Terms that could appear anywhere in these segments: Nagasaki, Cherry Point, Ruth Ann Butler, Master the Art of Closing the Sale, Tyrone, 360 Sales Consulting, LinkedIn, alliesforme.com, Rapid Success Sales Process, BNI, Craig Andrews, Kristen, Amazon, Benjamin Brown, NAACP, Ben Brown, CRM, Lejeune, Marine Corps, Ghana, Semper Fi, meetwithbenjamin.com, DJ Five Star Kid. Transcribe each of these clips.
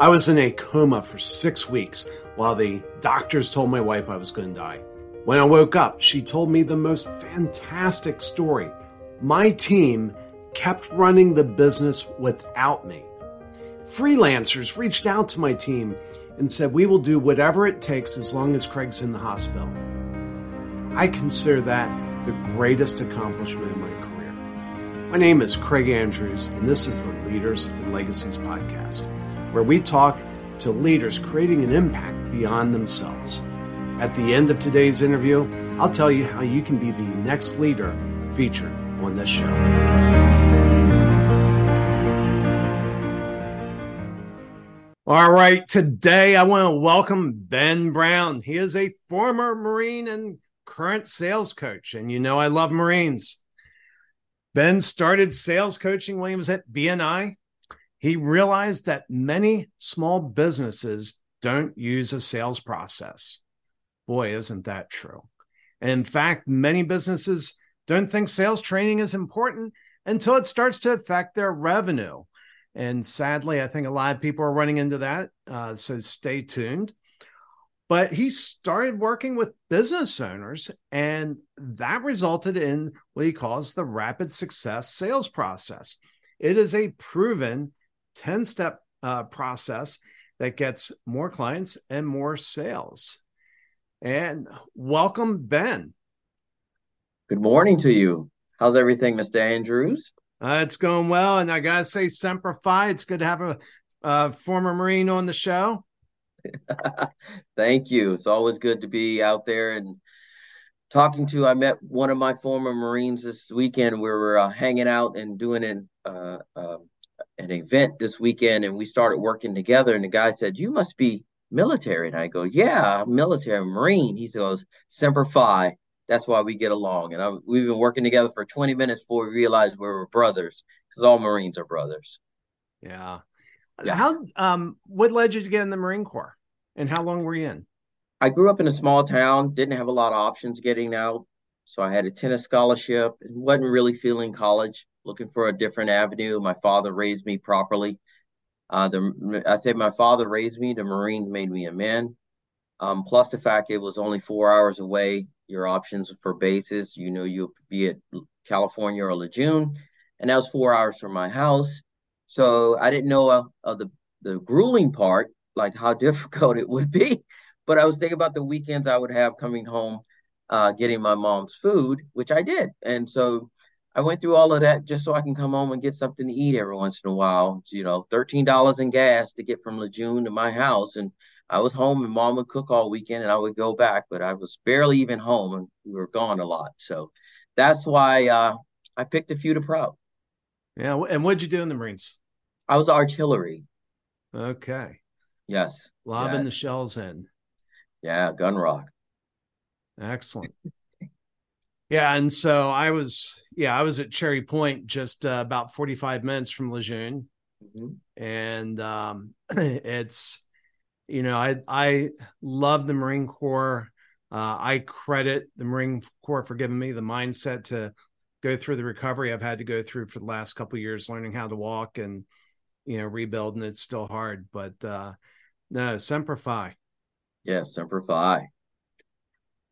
I was in a coma for 6 weeks while the doctors told my wife I was going to die. When I woke up, she told me the most fantastic story. My team kept running the business without me. Freelancers reached out to my team and said, we will do whatever it takes as long as Craig's in the hospital. I consider that the greatest accomplishment of my career. My name is Craig Andrews, and this is the Leaders and Legacies podcast, where we talk to leaders creating an impact beyond themselves. At the end of today's interview, I'll tell you how you can be the next leader featured on this show. All right, today I want to welcome Ben Brown. He is a former Marine and current sales coach, and you know I love Marines. Ben started sales coaching when he was at BNI. He realized that many small businesses don't use a sales process. Boy, isn't that true? And in fact, many businesses don't think sales training is important until it starts to affect their revenue. And sadly, I think a lot of people are running into that. So stay tuned. But he started working with business owners, and that resulted in what he calls the Rapid Success Sales Process. It is a proven 10-step process that gets more clients and more sales. And welcome, Ben. Good morning to you. How's everything, Mr. Andrews? It's going well. And I got to say, Semper Fi, it's good to have a former Marine on the show. Thank you. It's always good to be out there and talking to. I met one of my former Marines this weekend. We were hanging out and doing an event this weekend, and we started working together, and the guy said, you must be military. And I go, yeah, I'm military Marine. He goes, Semper Fi. That's why we get along. And we've been working together for 20 minutes before we realized we were brothers, because all Marines are brothers. Yeah. What led you to get in the Marine Corps, and how long were you in? I grew up in a small town, didn't have a lot of options getting out. So I had a tennis scholarship and wasn't really feeling college, looking for a different avenue. My father raised me properly. I say my father raised me, the Marine made me a man. Plus the fact it was only 4 hours away, your options for bases, you'll be at California or Lejeune. And that was 4 hours from my house. So I didn't know of the grueling part, like how difficult it would be. But I was thinking about the weekends I would have coming home, getting my mom's food, which I did. And so I went through all of that just so I can come home and get something to eat every once in a while. It's, $13 in gas to get from Lejeune to my house. And I was home, and mom would cook all weekend, and I would go back, but I was barely even home, and we were gone a lot. So that's why I picked a few to proud. Yeah. And what'd you do in the Marines? I was artillery. Okay. Yes. Lobbing the shells in. Yeah. Gun rock. Excellent. Yeah, and so I was at Cherry Point, just about 45 minutes from Lejeune, mm-hmm. And it's, I love the Marine Corps. I credit the Marine Corps for giving me the mindset to go through the recovery I've had to go through for the last couple of years, learning how to walk and rebuilding. It's still hard, but no, Semper Fi. Yeah, Semper Fi.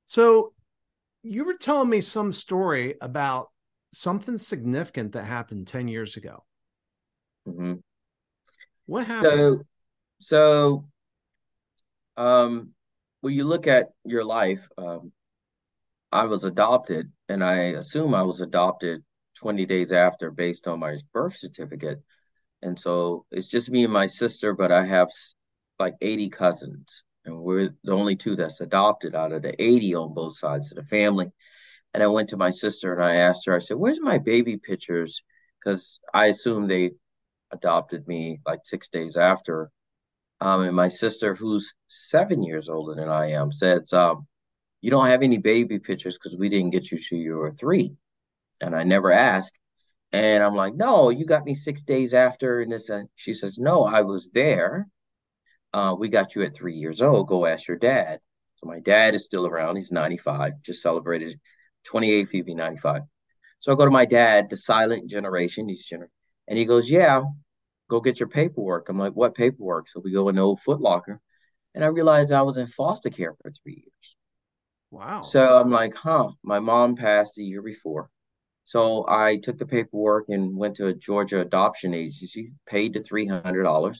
So. You were telling me some story about something significant that happened 10 years ago. Mm-hmm. What happened? So, when you look at your life, I was adopted, and I assume I was adopted 20 days after based on my birth certificate. And so it's just me and my sister, but I have like 80 cousins. And we're the only two that's adopted out of the 80 on both sides of the family. And I went to my sister and I asked her, I said, where's my baby pictures? Because I assume they adopted me like 6 days after. And my sister, who's 7 years older than I am, said, you don't have any baby pictures because we didn't get you till you were three. And I never asked. And I'm like, no, you got me 6 days after. And this, and she says, no, I was there. We got you at 3 years old. Go ask your dad. So my dad is still around. He's 95, just celebrated 28th, he'd be 95. So I go to my dad, the silent generation, and he goes, yeah, go get your paperwork. I'm like, what paperwork? So we go in the old Foot Locker, and I realized I was in foster care for 3 years. Wow. So I'm like, my mom passed the year before. So I took the paperwork and went to a Georgia adoption agency, paid the $300.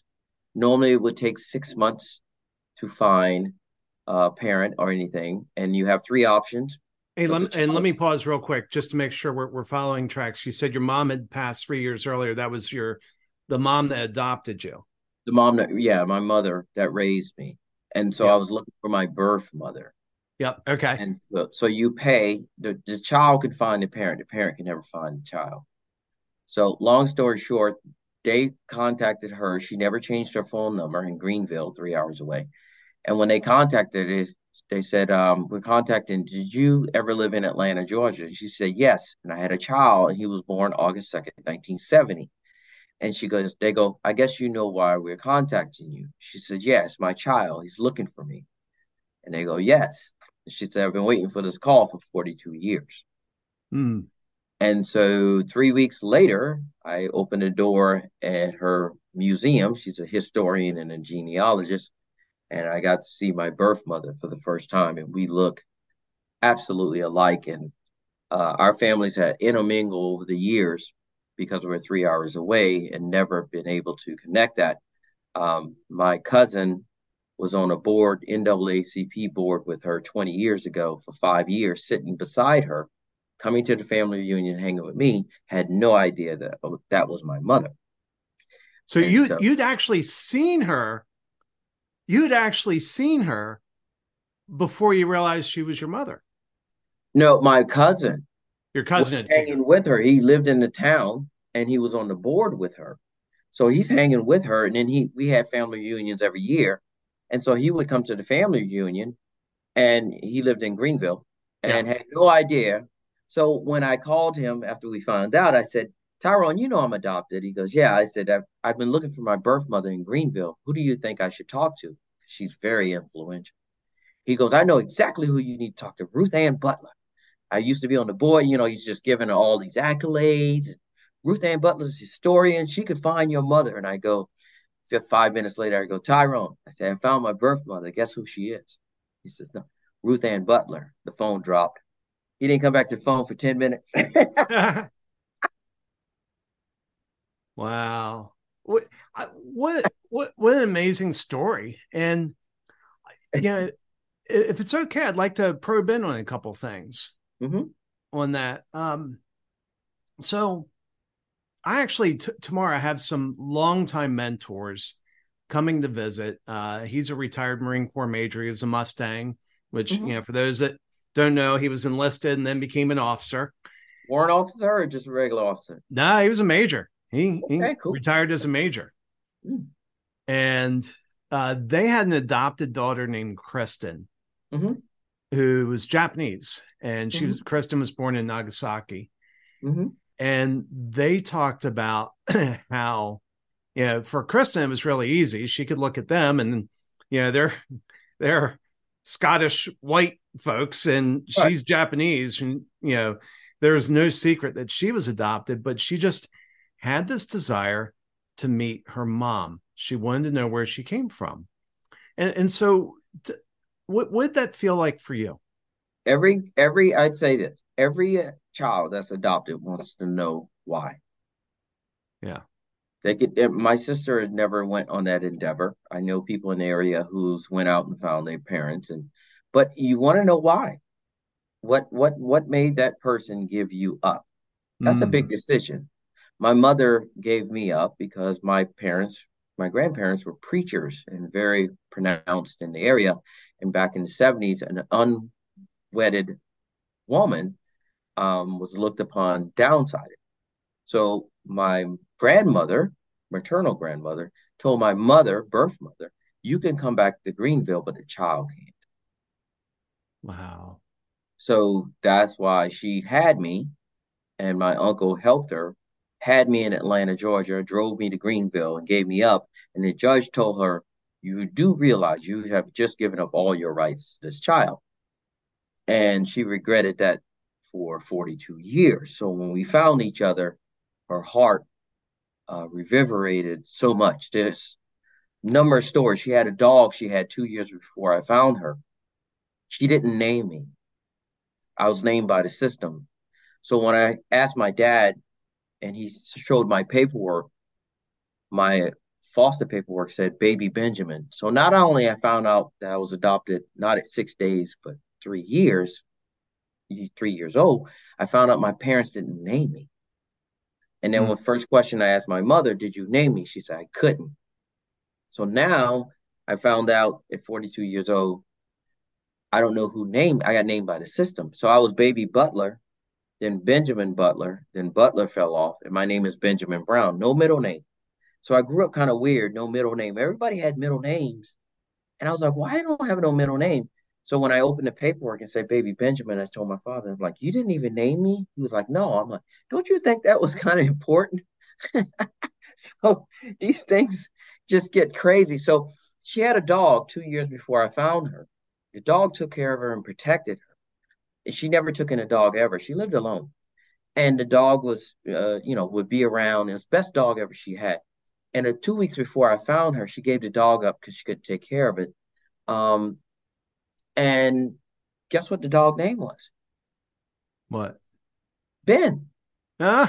Normally it would take 6 months to find a parent or anything. And you have three options. Hey, let me pause real quick just to make sure we're following tracks. You said your mom had passed 3 years earlier. That was the mom that adopted you. The mom my mother that raised me. And so I was looking for my birth mother. Yep. Okay. And so you pay, the child can find the parent can never find the child. So long story short, they contacted her. She never changed her phone number in Greenville, 3 hours away. And when they contacted it, they said, we're contacting, did you ever live in Atlanta, Georgia? And she said, yes. And I had a child, and he was born August 2nd, 1970. And they go, I guess you know why we're contacting you. She said, yes, my child, he's looking for me. And they go, yes. She said, I've been waiting for this call for 42 years. Hmm. And so 3 weeks later, I opened a door at her museum. She's a historian and a genealogist. And I got to see my birth mother for the first time. And we look absolutely alike. And our families had intermingled over the years because we were 3 hours away and never been able to connect that. My cousin was on a board, NAACP board, with her 20 years ago for 5 years, sitting beside her, coming to the family reunion, hanging with me, had no idea that that was my mother. So you'd actually seen her. You'd actually seen her before you realized she was your mother. No, my cousin. Your cousin was hanging with her. He lived in the town and he was on the board with her. So he's hanging with her. And then we had family reunions every year. And so he would come to the family reunion, and he lived in Greenville and had no idea. So when I called him after we found out, I said, Tyrone, you know I'm adopted. He goes, yeah. I said, I've been looking for my birth mother in Greenville. Who do you think I should talk to? She's very influential. He goes, I know exactly who you need to talk to, Ruth Ann Butler. I used to be on the board. You know, he's just giving her all these accolades. Ruth Ann Butler's a historian. She could find your mother. And I go, 5 minutes later, I go, Tyrone, I said, I found my birth mother. Guess who she is? He says, no, Ruth Ann Butler. The phone dropped. He didn't come back to the phone for 10 minutes. Wow. What an amazing story. And, you know, if it's okay, I'd like to probe in on a couple things on that. So I actually, tomorrow, I have some longtime mentors coming to visit. He's a retired Marine Corps major. He was a Mustang, which, you know, for those that don't know, he was enlisted and then became an officer. Warrant officer or just a regular officer? Nah, he was a major. He retired as a major. Mm. And they had an adopted daughter named Kristen, who was Japanese. And she was Kristen was born in Nagasaki. And they talked about how, you know, for Kristen, it was really easy. She could look at them and, you know, they're Scottish white folks and she's Japanese. And, you know, there was no secret that she was adopted, but she just had this desire to meet her mom. She wanted to know where she came from. And so what did that feel like for you? I'd say this, every child that's adopted wants to know why. Yeah. My sister never went on that endeavor. I know people in the area who's went out and found their parents, but you want to know why. What made that person give you up? That's a big decision. My mother gave me up because my grandparents were preachers and very pronounced in the area. And back in the 70s, an unwedded woman was looked upon downsided. So my grandmother, maternal grandmother, told my mother, birth mother, you can come back to Greenville, but the child can't. Wow. So that's why she had me, and my uncle helped her, had me in Atlanta, Georgia, drove me to Greenville and gave me up. And the judge told her, you do realize you have just given up all your rights to this child. And she regretted that for 42 years. So when we found each other, her heart revigorated so much. This number of stores. She had a dog she had 2 years before I found her. She didn't name me. I was named by the system. So when I asked my dad and he showed my paperwork, my foster paperwork said baby Benjamin. So not only I found out that I was adopted, not at 6 days, but 3 years old, I found out my parents didn't name me. And then the first question I asked my mother, did you name me? She said, I couldn't. So now I found out at 42 years old, I don't know who named. I got named by the system. So I was baby Butler, then Benjamin Butler, then Butler fell off. And my name is Benjamin Brown, no middle name. So I grew up kind of weird, no middle name. Everybody had middle names. And I was like, why don't I have no middle name? So when I opened the paperwork and said, baby Benjamin, I told my father, I'm like, you didn't even name me? He was like, no. I'm like, don't you think that was kind of important? So these things just get crazy. So she had a dog 2 years before I found her. The dog took care of her and protected her. And she never took in a dog ever. She lived alone. And the dog was, would be around. It was the best dog ever she had. And 2 weeks before I found her, she gave the dog up because she couldn't take care of it. And guess what the dog name was? What? Ben. Huh?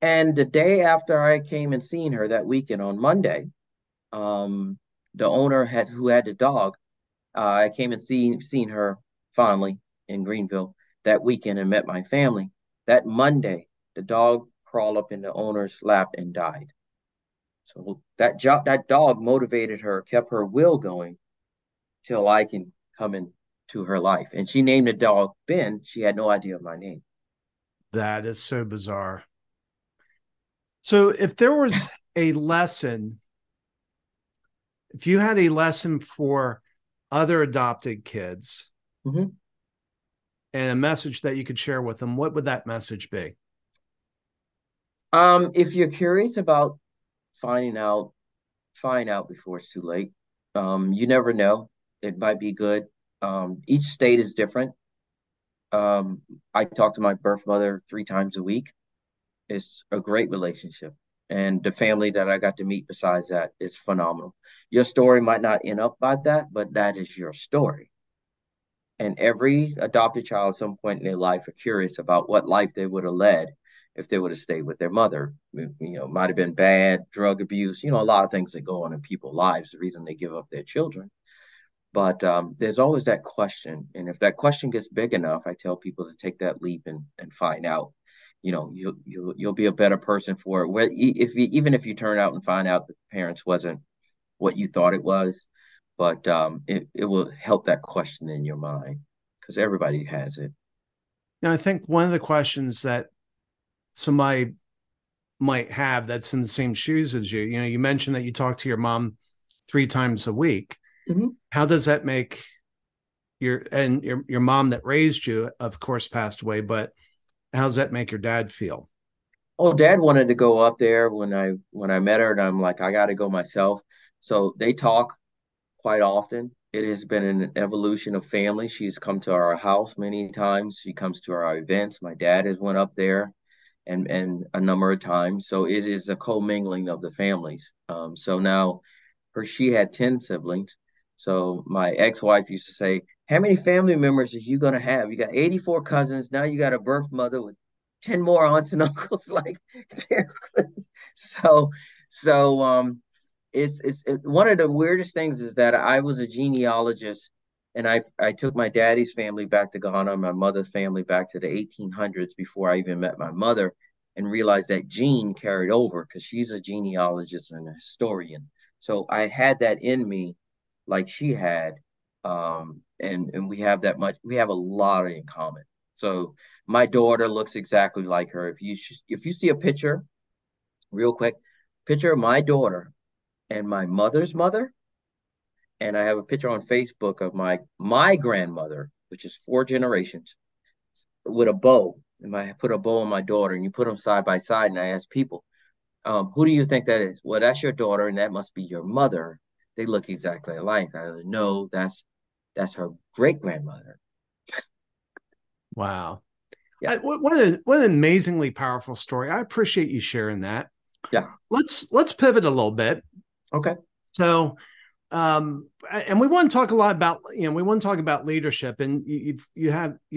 And the day after I came and seen her that weekend on Monday, the owner who had the dog, I came and seen her finally in Greenville that weekend and met my family. That Monday, the dog crawled up in the owner's lap and died. So that dog motivated her, kept her will going till I can come into her life. And she named the dog Ben. She had no idea of my name. That is so bizarre. So if there was a lesson, if you had a lesson for other adopted kids and a message that you could share with them, what would that message be? If you're curious about finding out, find out before it's too late. You never know. It might be good. Each state is different. I talk to my birth mother 3 times a week. It's a great relationship. And the family that I got to meet besides that is phenomenal. Your story might not end up like that, but that is your story. And every adopted child at some point in their life are curious about what life they would have led if they would have stayed with their mother. Might have been bad, drug abuse, a lot of things that go on in people's lives, the reason they give up their children. But there's always that question. And if that question gets big enough, I tell people to take that leap and find out. You'll be a better person for it. Even if you turn out and find out that the parents wasn't what you thought it was, but it will help that question in your mind because everybody has it. Now, I think one of the questions that somebody might have that's in the same shoes as you, you mentioned that you talk to your mom 3 times a week. Mm-hmm. How does that make your mom that raised you, of course, passed away, but how does that make your dad feel? Oh, Dad wanted to go up there when I met her, and I'm like, I got to go myself. So they talk quite often. It has been an evolution of family. She's come to our house many times. She comes to our events. My dad has went up there and a number of times. So it is a commingling of the families. So now she had 10 siblings. So my ex-wife used to say, how many family members are you going to have? You got 84 cousins. Now you got a birth mother with 10 more aunts and uncles. Like, it's one of the weirdest things is that I was a genealogist and I took my daddy's family back to Ghana, my mother's family back to the 1800s before I even met my mother and realized that gene carried over because she's a genealogist and a historian. So I had that in me like she had. And we have a lot in common. So my daughter looks exactly like her. If you see a picture, real quick, picture of my daughter and my mother's mother. And I have a picture on Facebook of my grandmother, which is 4 generations, with a bow. And I put a bow on my daughter and you put them side by side. And I ask people, who do you think that is? Well, that's your daughter and that must be your mother. They look exactly alike. I go, no, that's her great grandmother. Wow. Yeah. What an amazingly powerful story. I appreciate you sharing that. Yeah. Let's pivot a little bit. Okay. So, and we want to talk a lot about, we want to talk about leadership, and you've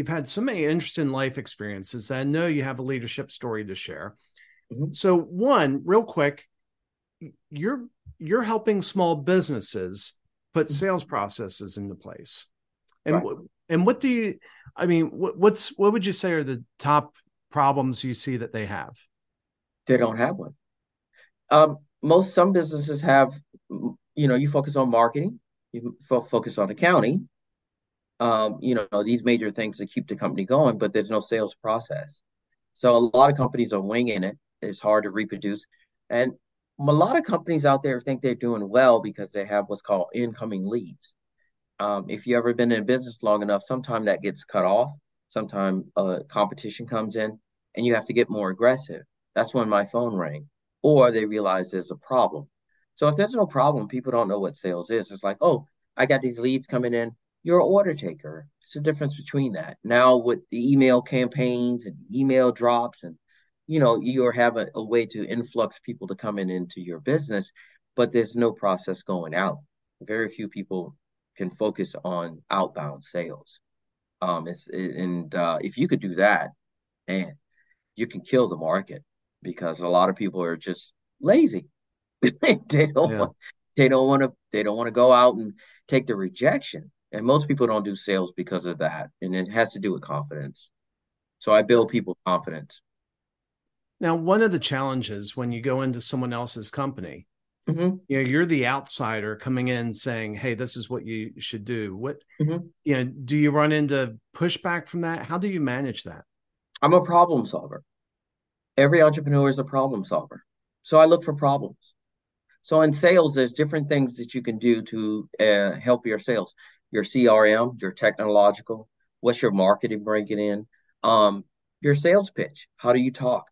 had so many interesting life experiences. I know you have a leadership story to share. Mm-hmm. So one, real quick, you're helping small businesses put sales processes into place. And, right. And what do you, I mean, what would you say are the top problems you see that they have? They don't have one. Some businesses have, you focus on marketing, you focus on accounting, these major things that keep the company going, but there's no sales process. So a lot of companies are winging it. It's hard to reproduce. And a lot of companies out there think they're doing well because they have what's called incoming leads. If you've ever been in business long enough, sometimes that gets cut off. Sometimes competition comes in and you have to get more aggressive. That's when my phone rang, or they realize there's a problem. So if there's no problem, people don't know what sales is. It's like, oh, I got these leads coming in. You're an order taker. It's the difference between that. Now with the email campaigns and email drops and, you have a way to influx people to come in into your business, but there's no process going out. Very few people can focus on outbound sales. If you could do that, man, you can kill the market, because a lot of people are just lazy. They don't want to go out and take the rejection. And most people don't do sales because of that. And it has to do with confidence. So I build people confidence. Now, one of the challenges when you go into someone else's company, mm-hmm. You're the outsider coming in saying, hey, this is what you should do. What, mm-hmm. Do you run into pushback from that? How do you manage that? I'm a problem solver. Every entrepreneur is a problem solver. So I look for problems. So in sales, there's different things that you can do to help your sales, your CRM, your technological, what's your marketing breaking in, your sales pitch. How do you talk?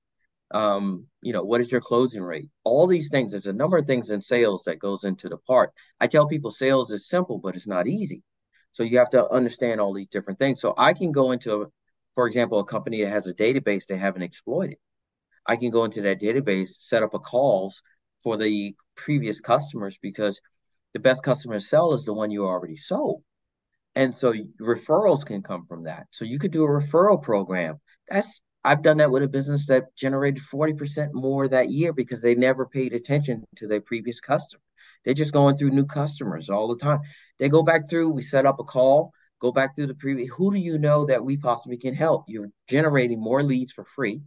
What is your closing rate? All these things. There's a number of things in sales that goes into the part. I tell people sales is simple, but it's not easy. So you have to understand all these different things. So I can go into, for example, a company that has a database they haven't exploited. I can go into that database, set up a calls for the previous customers, because the best customer to sell is the one you already sold. And so referrals can come from that. So you could do a referral program. I've done that with a business that generated 40% more that year because they never paid attention to their previous customer. They're just going through new customers all the time. They go back through, we set up a call, go back through the previous, who do you know that we possibly can help? You're generating more leads for free.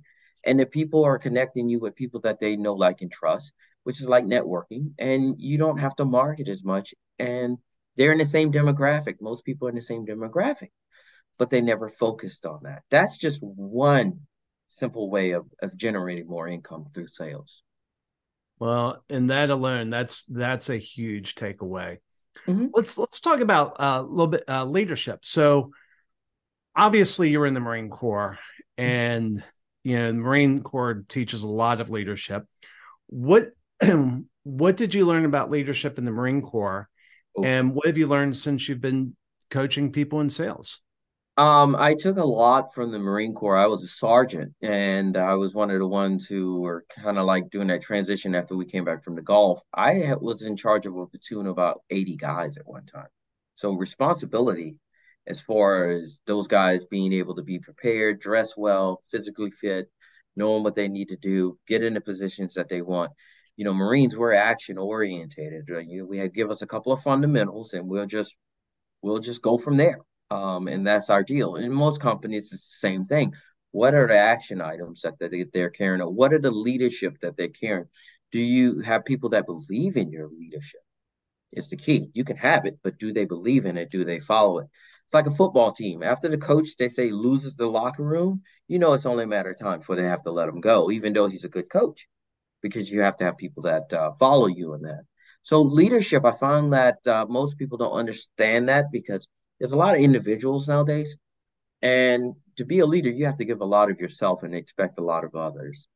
And the people are connecting you with people that they know, like, and trust, which is like networking. And you don't have to market as much. And they're in the same demographic. Most people are in the same demographic, but they never focused on that. That's just one simple way of generating more income through sales. Well, and that alone, that's a huge takeaway. Mm-hmm. Let's talk about a little bit leadership. So obviously you're in the Marine Corps, and the Marine Corps teaches a lot of leadership. What did you learn about leadership in the Marine Corps, and what have you learned since you've been coaching people in sales? I took a lot from the Marine Corps. I was a sergeant, and I was one of the ones who were kind of like doing that transition after we came back from the Gulf. I was in charge of a platoon of about 80 guys at one time. So responsibility as far as those guys being able to be prepared, dress well, physically fit, knowing what they need to do, get into positions that they want. Marines were action orientated. We had give us a couple of fundamentals, and we'll just go from there. And that's our deal. In most companies, it's the same thing. What are the action items that they're carrying? Or what are the leadership that they're carrying? Do you have people that believe in your leadership? It's the key. You can have it, but do they believe in it? Do they follow it? It's like a football team. After the coach, they say, loses the locker room, it's only a matter of time before they have to let him go, even though he's a good coach, because you have to have people that follow you in that. So leadership, I find that most people don't understand that, because there's a lot of individuals nowadays, and to be a leader, you have to give a lot of yourself and expect a lot of others.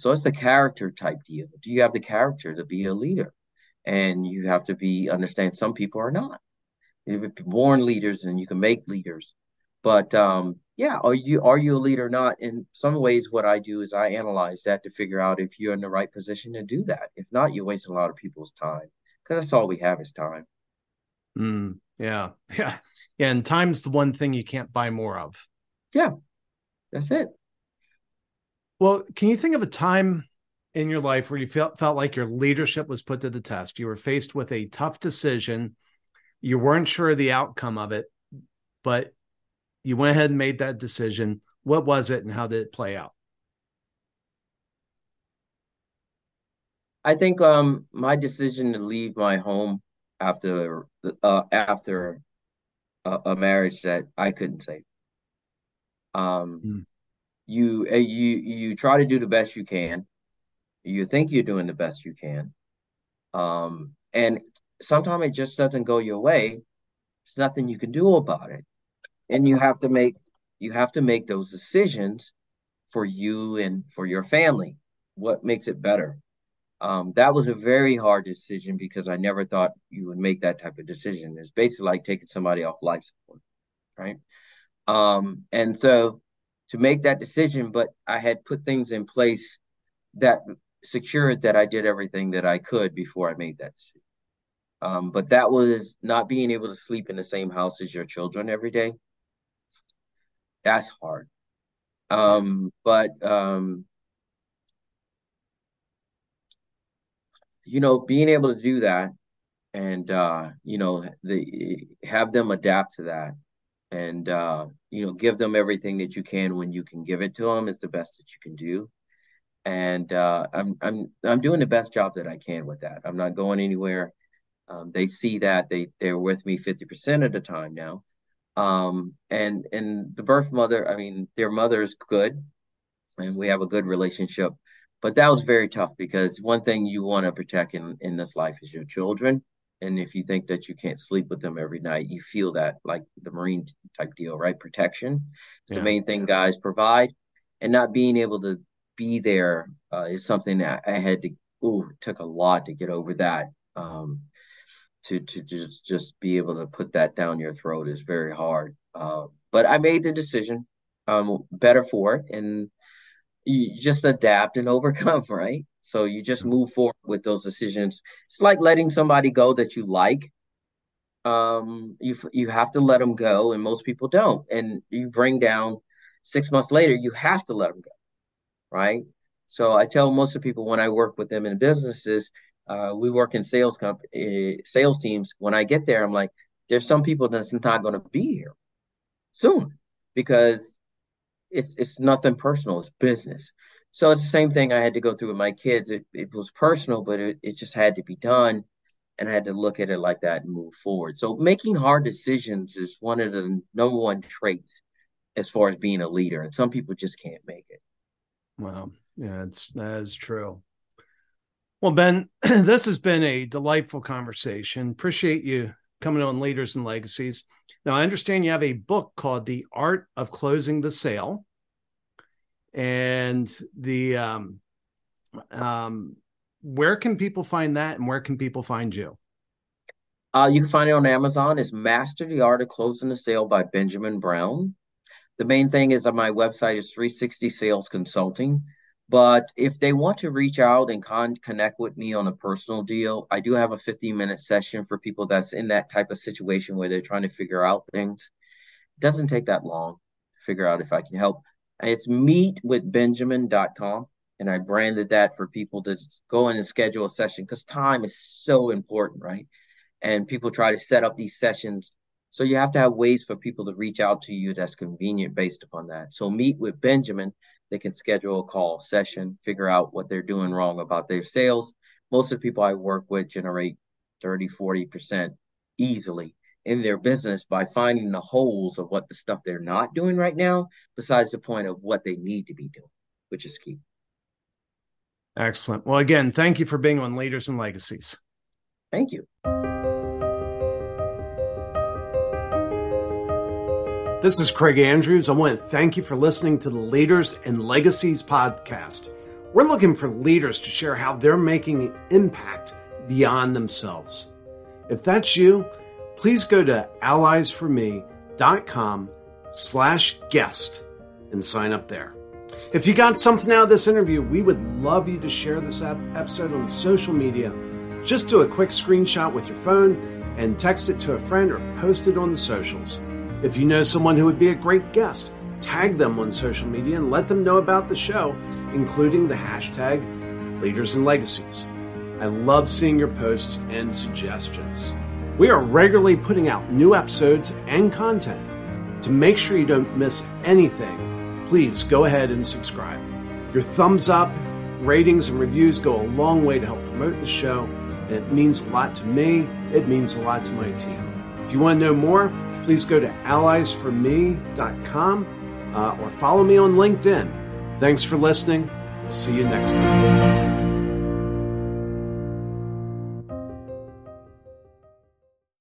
So it's a character type deal. Do you have the character to be a leader? And you have to understand some people are not. You're born leaders, and you can make leaders. But yeah, are you a leader or not? In some ways, what I do is I analyze that to figure out if you're in the right position to do that. If not, you waste a lot of people's time, because that's all we have is time. Yeah. And time's the one thing you can't buy more of. Yeah, that's it. Well, can you think of a time in your life where you felt like your leadership was put to the test? You were faced with a tough decision. You weren't sure of the outcome of it, but you went ahead and made that decision. What was it and how did it play out? I think my decision to leave my home after a marriage that I couldn't save. You try to do the best you can. You think you're doing the best you can. And sometimes it just doesn't go your way. There's nothing you can do about it. And you have to make those decisions for you and for your family. What makes it better? That was a very hard decision because I never thought you would make that type of decision. It's basically like taking somebody off life support, right? And so to make that decision, but I had put things in place that secured that I did everything that I could before I made that decision. But that was not being able to sleep in the same house as your children every day. That's hard. Being able to do that and, have them adapt to that and, give them everything that you can when you can give it to them is the best that you can do. And I'm doing the best job that I can with that. I'm not going anywhere. They see that they're with me 50% of the time now. And the birth mother, their mother is good and we have a good relationship. But that was very tough because one thing you want to protect in this life is your children. And if you think that you can't sleep with them every night, you feel that like the Marine type deal, right? Protection. It's the main thing guys provide. And not being able to be there is something that I had to, it took a lot to get over that. To just be able to put that down your throat is very hard. But I made the decision better for it. And you just adapt and overcome, right? So you just move forward with those decisions. It's like letting somebody go that you like. You have to let them go, and most people don't. And you bring down 6 months later, you have to let them go, right? So I tell most of people when I work with them in businesses, we work in sales teams. When I get there, I'm like, there's some people that's not going to be here soon because it's nothing personal. It's business. So it's the same thing I had to go through with my kids. It was personal, but it just had to be done. And I had to look at it like that and move forward. So making hard decisions is one of the number one traits as far as being a leader. And some people just can't make it. Wow. Yeah, that is true. Well, Ben, this has been a delightful conversation. Appreciate you coming on Leaders and Legacies. Now, I understand you have a book called The Art of Closing the Sale. And where can people find that and where can people find you? You can find it on Amazon. It's Master the Art of Closing the Sale by Benjamin Brown. The main thing is on my website is 360 Sales Consulting. But if they want to reach out and connect with me on a personal deal, I do have a 15-minute session for people that's in that type of situation where they're trying to figure out things. It doesn't take that long to figure out if I can help. It's meetwithbenjamin.com, and I branded that for people to go in and schedule a session because time is so important, right? And people try to set up these sessions. So you have to have ways for people to reach out to you that's convenient based upon that. So Meet with Benjamin. They can schedule a call session, figure out what they're doing wrong about their sales. Most of the people I work with generate 30, 40% easily in their business by finding the holes of what the stuff they're not doing right now, besides the point of what they need to be doing, which is key. Excellent. Well, again, thank you for being on Leaders and Legacies. Thank you. This is Craig Andrews. I want to thank you for listening to the Leaders and Legacies podcast. We're looking for leaders to share how they're making an impact beyond themselves. If that's you, please go to alliesforme.com /guest and sign up there. If you got something out of this interview, we would love you to share this episode on social media. Just do a quick screenshot with your phone and text it to a friend or post it on the socials. If you know someone who would be a great guest, tag them on social media and let them know about the show, including the hashtag Leaders and Legacies. I love seeing your posts and suggestions. We are regularly putting out new episodes and content. To make sure you don't miss anything, please go ahead and subscribe. Your thumbs up, ratings, and reviews go a long way to help promote the show, and it means a lot to me. It means a lot to my team. If you want to know more, please go to alliesforme.com or follow me on LinkedIn. Thanks for listening. We'll see you next time.